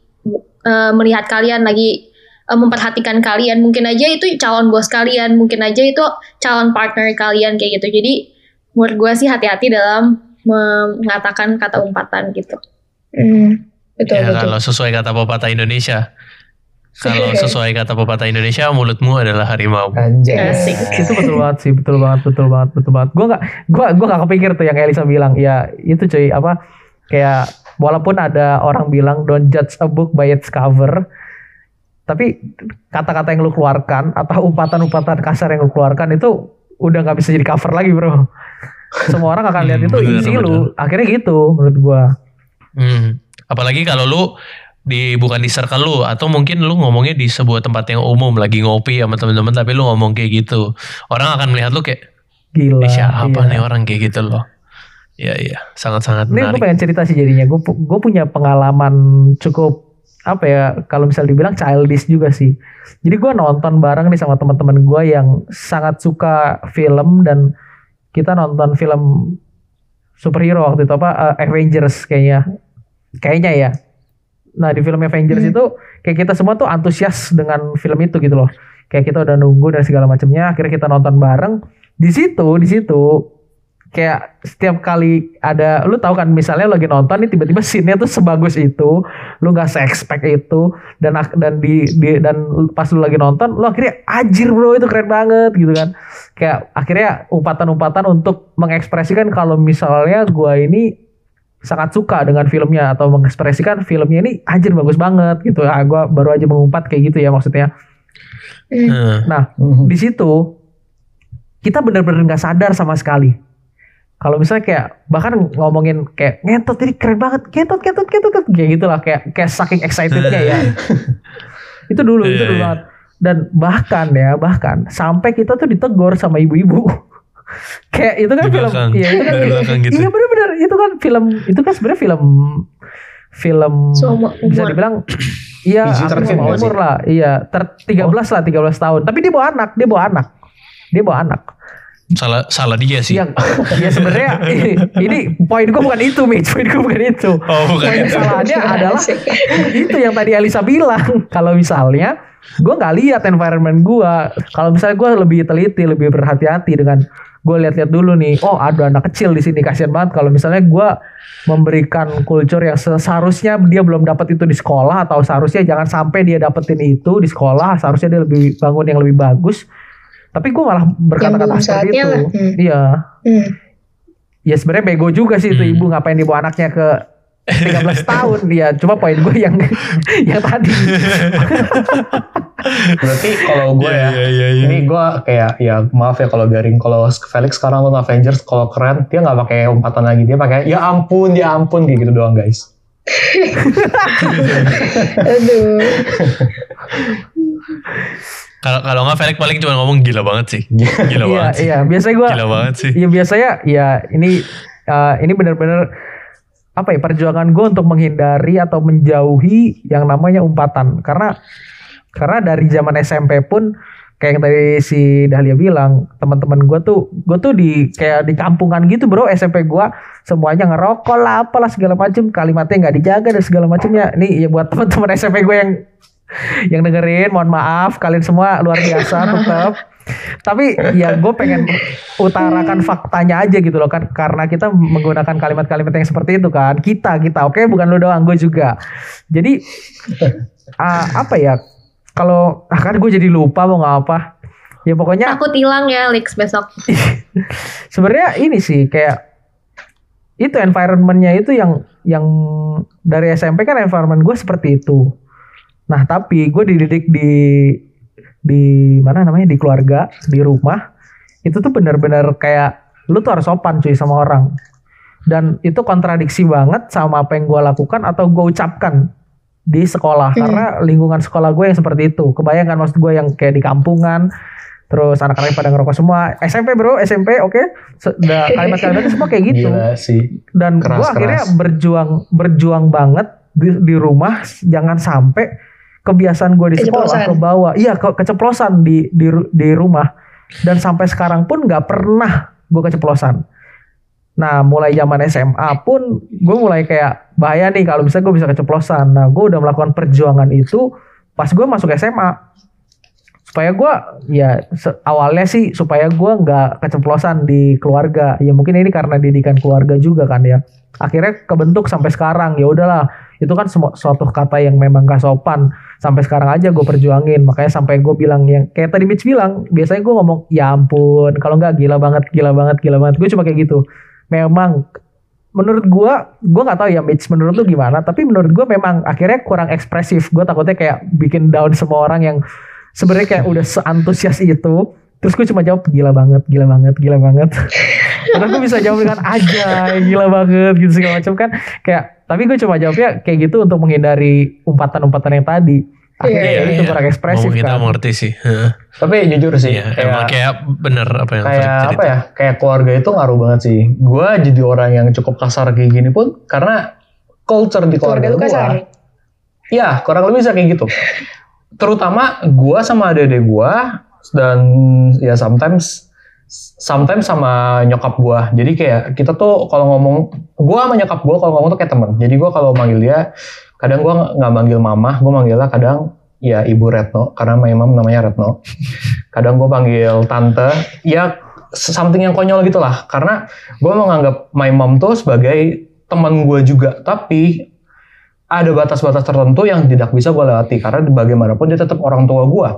uh, melihat kalian, lagi uh, memperhatikan kalian. Mungkin aja itu calon bos kalian, mungkin aja itu calon partner kalian kayak gitu. Jadi menurut gue sih hati-hati dalam mengatakan kata umpatan gitu. Mm, betul, ya betul. Kalau sesuai kata pepatah Indonesia, kalau sesuai kata pepatah Indonesia, mulutmu adalah harimau. Anjay. Asik. Itu betul banget sih, betul banget, betul banget, betul banget. Gue nggak, gue gue nggak kepikir tuh yang Elisa bilang. Ya itu cuy, apa kayak walaupun ada orang bilang don't judge a book by its cover, tapi kata-kata yang lu keluarkan atau umpatan-umpatan kasar yang lu keluarkan itu udah nggak bisa jadi cover lagi bro. Semua orang akan lihat hmm, itu isi lu. Akhirnya gitu menurut gua. Hmm. Apalagi kalau lu di bukan di circle lu, atau mungkin lu ngomongnya di sebuah tempat yang umum, lagi ngopi sama temen-temen tapi lu ngomong kayak gitu, orang akan melihat lu kayak gila. Siapa iya. nih orang kayak gitu loh. Iya iya, sangat-sangat menarik. Ini gue pengen cerita sih jadinya. Gue gue punya pengalaman cukup apa ya, kalau misalnya dibilang childish juga sih. Jadi gue nonton bareng nih sama teman-teman gue yang sangat suka film, dan kita nonton film superhero waktu itu apa uh, Avengers kayaknya, kayaknya ya. Nah di film Avengers hmm. itu kayak kita semua tuh antusias dengan film itu gitu loh. Kayak kita udah nunggu dan segala macamnya. Akhirnya kita nonton bareng. Di situ, di situ kayak setiap kali ada, lu tahu kan misalnya lagi nonton nih tiba-tiba scene-nya tuh sebagus itu, lu nggak se-expect itu, dan dan di, di dan pas lu lagi nonton, lu akhirnya ajir bro itu keren banget gitu kan. Kayak akhirnya umpatan-umpatan untuk mengekspresikan kalau misalnya gua ini sangat suka dengan filmnya atau mengekspresikan filmnya ini ajir bagus banget gitu. Ah gua baru aja mengumpat kayak gitu ya maksudnya. Hmm. Nah di situ kita benar-benar nggak sadar sama sekali. Kalau misalnya kayak bahkan ngomongin kayak ngetot ini keren banget, ngetot ngetot ngetot kayak gitulah, kayak kayak saking excitednya ya. Itu dulu itu dulu banget. Dan bahkan ya bahkan sampai kita tuh ditegur sama ibu-ibu. Kayak itu kan film, iya itu kan gitu. Iya benar-benar itu kan film, itu kan sebenarnya film film so, bisa dibilang iya umur, umur lah, iya ter tiga belas oh. lah tiga belas tahun. Tapi dia bawa anak, dia bawa anak, dia bawa anak. Salah salah dia sih. Iya, ya sebenarnya ini poin gue bukan itu, Mitch. Poin gue bukan itu. Oh, bukan poin itu. Salahnya adalah itu yang tadi Elisa bilang. Kalau misalnya gue nggak lihat environment gue. Kalau misalnya gue lebih teliti, lebih berhati-hati dengan gue lihat-lihat dulu nih. Oh, ada anak kecil di sini, kasian banget. Kalau misalnya gue memberikan kultur yang seharusnya dia belum dapat itu di sekolah, atau seharusnya jangan sampai dia dapetin itu di sekolah. Seharusnya dia lebih bangun yang lebih bagus. Tapi gue malah berkata-kata seperti itu. Hmm. Iya. Hmm. Ya sebenarnya bego juga sih hmm. itu ibu, ngapain dibawa anaknya ke tiga belas tahun dia. Cuma poin gue yang yang tadi. Berarti kalau gue yeah, ya, yeah, yeah, yeah. ini gue kayak ya maaf ya kalau garing. Kalau Felix sekarang nonton Avengers, kalau keren dia nggak pakai umpatan lagi, dia pakai ya ampun, ya ampun kayak gitu doang guys. Aduh. Kalau kalau nggak Felix paling cuma ngomong gila banget sih, gila iya, banget. Iya, sih. biasanya gue. Gila banget sih. Iya biasanya, ya ini uh, ini benar-benar apa ya perjuangan gue untuk menghindari atau menjauhi yang namanya umpatan, karena karena dari zaman S M P pun kayak yang tadi si Dahlia bilang, teman-teman gue tuh gue tuh di kayak di kampungan gitu bro. S M P gue semuanya ngerokok lah, apalah segala macem, kalimatnya nggak dijaga dan segala macemnya. Nih ya buat teman-teman S M P gue yang yang dengerin, mohon maaf kalian semua luar biasa tetap. Tapi ya gue pengen utarakan faktanya aja gitu loh kan, karena kita menggunakan kalimat-kalimat yang seperti itu kan, kita kita oke okay? Bukan lo doang, gue juga. Jadi uh, apa ya, kalau ah, kan gue jadi lupa mau ngapa ya, pokoknya takut hilang ya Leaks besok. Sebenarnya ini sih kayak itu environmentnya itu yang yang dari S M P kan environment gue seperti itu. Nah tapi gue dididik di di mana namanya, di keluarga, di rumah itu tuh benar-benar kayak lu tuh harus sopan cuy sama orang, dan itu kontradiksi banget sama apa yang gue lakukan atau gue ucapkan di sekolah. hmm. Karena lingkungan sekolah gue yang seperti itu, kebayangkan maksud gue yang kayak di kampungan, terus anak-anak pada ngerokok semua, S M P bro, S M P oke okay? Kalimat-kalimatnya semua kayak gitu. Gila sih. Dan gue akhirnya berjuang berjuang banget di, di rumah jangan sampai kebiasaan gue di sekolah ke bawah, iya ke, keceplosan di, di di rumah, dan sampai sekarang pun nggak pernah gue keceplosan. Nah mulai zaman S M A pun gue mulai kayak bahaya nih kalau misalnya gue bisa keceplosan. Nah gue udah melakukan perjuangan itu pas gue masuk S M A supaya gue ya awalnya sih supaya gue nggak keceplosan di keluarga. Ya mungkin ini karena didikan keluarga juga kan ya. Akhirnya kebentuk sampai sekarang. Ya udahlah, itu kan suatu kata yang memang gak sopan. Sampai sekarang aja gue perjuangin. Makanya sampai gue bilang yang kayak tadi Mitch bilang, biasanya gue ngomong ya ampun, kalau gak gila banget, gila banget, gila banget. Gue cuma kayak gitu. Memang menurut gue, gue gak tahu ya Mitch menurut lu gimana, tapi menurut gue memang akhirnya kurang ekspresif. Gue takutnya kayak bikin down semua orang yang sebenarnya kayak udah seantusias itu. Terus gue cuma jawab gila banget, gila banget, gila banget. Terus gue bisa jawab dengan aja gila banget gitu segala macam kan. Kayak tapi gue cuma jawabnya kayak gitu untuk menghindari umpatan-umpatan yang tadi. Akhirnya yeah, itu yeah. kurang ekspresif kan. Kita mengerti sih. Tapi jujur sih yeah, kayak, emang kayak bener apa yang kayak apa ya? Kayak keluarga itu ngaruh banget sih. Gue jadi orang yang cukup kasar kayak gini pun karena culture di keluarga gue. Ya kurang lebih bisa kayak gitu. Terutama gue sama adek-adek gue, dan ya sometimes sometimes sama nyokap gue. Jadi kayak kita tuh kalau ngomong, gue sama nyokap gue kalau ngomong tuh kayak teman. Jadi gue kalau manggil dia kadang gue nggak manggil mama, gue manggilnya kadang ya Ibu Retno karena memang namanya Retno. Kadang gue panggil tante, ya something yang konyol gitulah. Karena gue mau nganggap my mom tuh sebagai teman gue juga, tapi ada batas-batas tertentu yang tidak bisa gue lewati karena bagaimanapun dia tetap orang tua gue.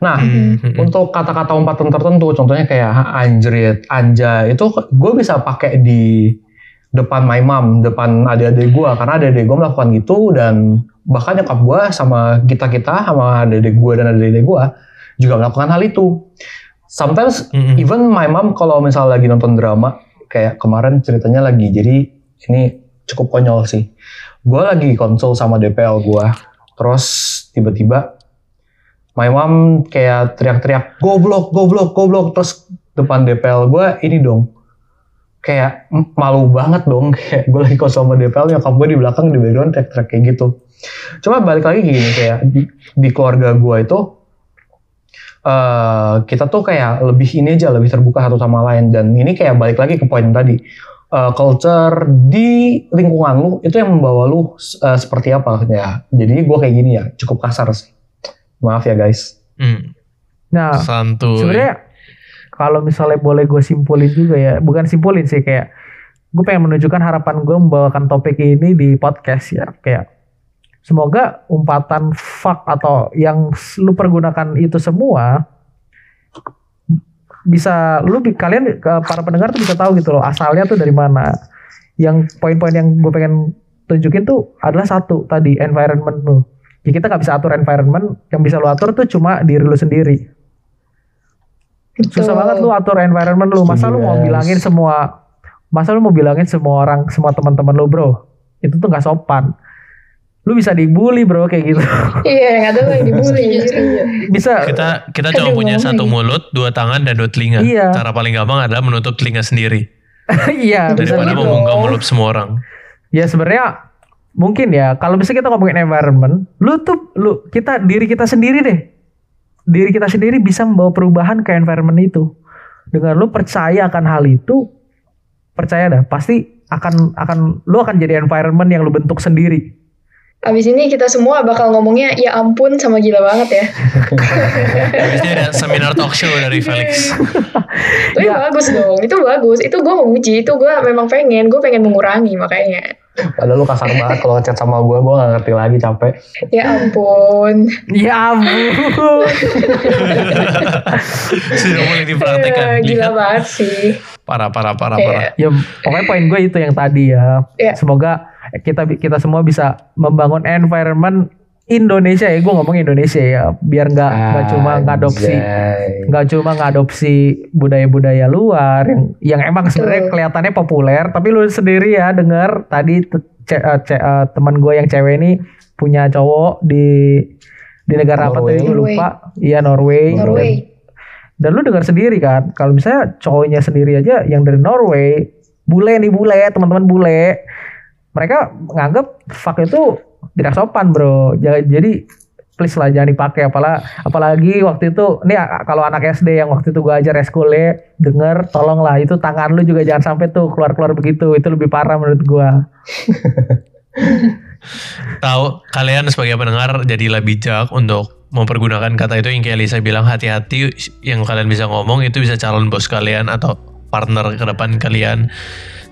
Nah, mm-hmm. untuk kata-kata umpatan tertentu, contohnya kayak anjrit, anja, itu gue bisa pakai di depan my mom, depan adik-adik gue, karena adik-adik gue melakukan gitu, dan bahkan nyokap gue sama kita-kita, sama adik-adik gue dan adik-adik gue juga melakukan hal itu. Sometimes, mm-hmm. even my mom kalau misalnya lagi nonton drama, kayak kemarin ceritanya lagi, jadi ini cukup konyol sih. Gue lagi konsul sama D P L gue, terus tiba-tiba my mom kayak teriak-teriak goblok, goblok, goblok, terus depan D P L gue ini dong, kayak malu banget dong, kayak gue lagi konsul sama D P L, nyokap gue di belakang di background teriak-teriak kayak gitu. Cuma balik lagi gini, kayak di, di keluarga gue itu uh, kita tuh kayak lebih ini aja, lebih terbuka satu sama lain, dan ini kayak balik lagi ke poin tadi. Uh, culture di lingkungan lu itu yang membawa lu uh, seperti apa ya. Jadi gue kayak gini ya, cukup kasar sih. Maaf ya guys. Hmm. Nah, sebenarnya kalau misalnya boleh gue simpulin juga ya, bukan simpulin sih, kayak gue pengen menunjukkan harapan gue membawakan topik ini di podcast ya, kayak semoga umpatan fuck atau yang lu pergunakan itu semua bisa lu kalian para pendengar tuh bisa tahu gitu loh asalnya tuh dari mana. Yang poin-poin yang gue pengen tunjukin tuh adalah satu tadi, environment lu. Ya kita nggak bisa atur environment, yang bisa lu atur tuh cuma diri lu sendiri. Betul. Susah banget lu atur environment lu. Masa yes. lu mau bilangin semua, masa lu mau bilangin semua orang, semua teman-teman lu bro, itu tuh nggak sopan. Lu bisa dibully bro kayak gitu. Iya, nggak ada yang dibully. Bisa. Kita kita cuma punya satu mulut, dua tangan dan dua telinga. Iya. Cara paling gampang adalah menutup telinga sendiri. Iya. Daripada mengungkap-ungkap semua orang. Ya sebenarnya mungkin ya kalau misalnya kita ngomongin environment, lu tuh lu kita diri kita sendiri deh. Diri kita sendiri bisa membawa perubahan ke environment itu. Dengan lu percaya akan hal itu, percaya dah pasti akan akan lu akan jadi environment yang lu bentuk sendiri. Abis ini kita semua bakal ngomongnya ya ampun sama gila banget ya. Abisnya ada seminar talk show dari Felix. Itu ya. Bagus dong, itu bagus. Itu gue memuji, itu gue memang pengen. Gue pengen mengurangi makanya. Padahal lu kasar banget kalau ngechat sama gue, gue gak ngerti lagi, capek. Ya ampun. Ya ampun. Sudah mulai dipraktekan. Gila banget sih. Parah, parah, parah, parah. Ya, pokoknya poin gue itu yang tadi ya. ya. Semoga kita kita semua bisa membangun environment Indonesia ya, gue ngomong Indonesia ya, biar nggak nggak cuma ngadopsi nggak cuma ngadopsi budaya-budaya luar yang yang emang sebenarnya kelihatannya populer, tapi lu sendiri ya dengar tadi ce, ce, uh, teman gue yang cewek ini punya cowok di di negara Norway. Apa tuh gue lupa, iya Norway, Norway. Dan, dan lu dengar sendiri kan, kalau misalnya cowoknya sendiri aja yang dari Norway, bule nih bule, teman-teman bule. Mereka nganggep fuck itu tidak sopan bro. Jadi please lah jangan dipakai. Apalagi, apalagi waktu itu. Ini kalau anak S D yang waktu itu gue ajar eskulnya. Dengar tolong lah. Itu tangan lu juga jangan sampai tuh keluar-keluar begitu. Itu lebih parah menurut gue. Tahu kalian sebagai pendengar jadilah bijak untuk mempergunakan kata itu. Yang kayak Lisa bilang, hati-hati yang kalian bisa ngomong. Itu bisa calon bos kalian atau partner ke depan kalian.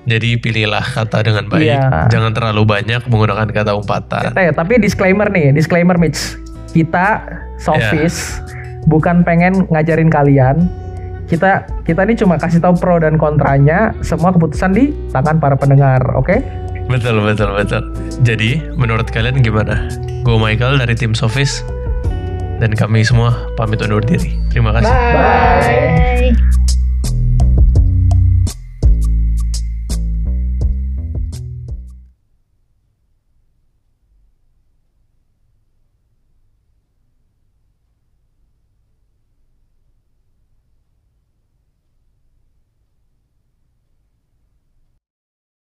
Jadi pilihlah kata dengan baik, yeah. Jangan terlalu banyak menggunakan kata umpatan. Ya, tapi disclaimer nih, disclaimer Mitch, kita Sofis yeah. bukan pengen ngajarin kalian. Kita kita ini cuma kasih tahu pro dan kontranya. Semua keputusan di tangan para pendengar, oke? Okay? Betul betul betul. Jadi menurut kalian gimana? Gue Michael dari tim Sofis dan kami semua pamit undur diri. Terima kasih. Bye. Bye.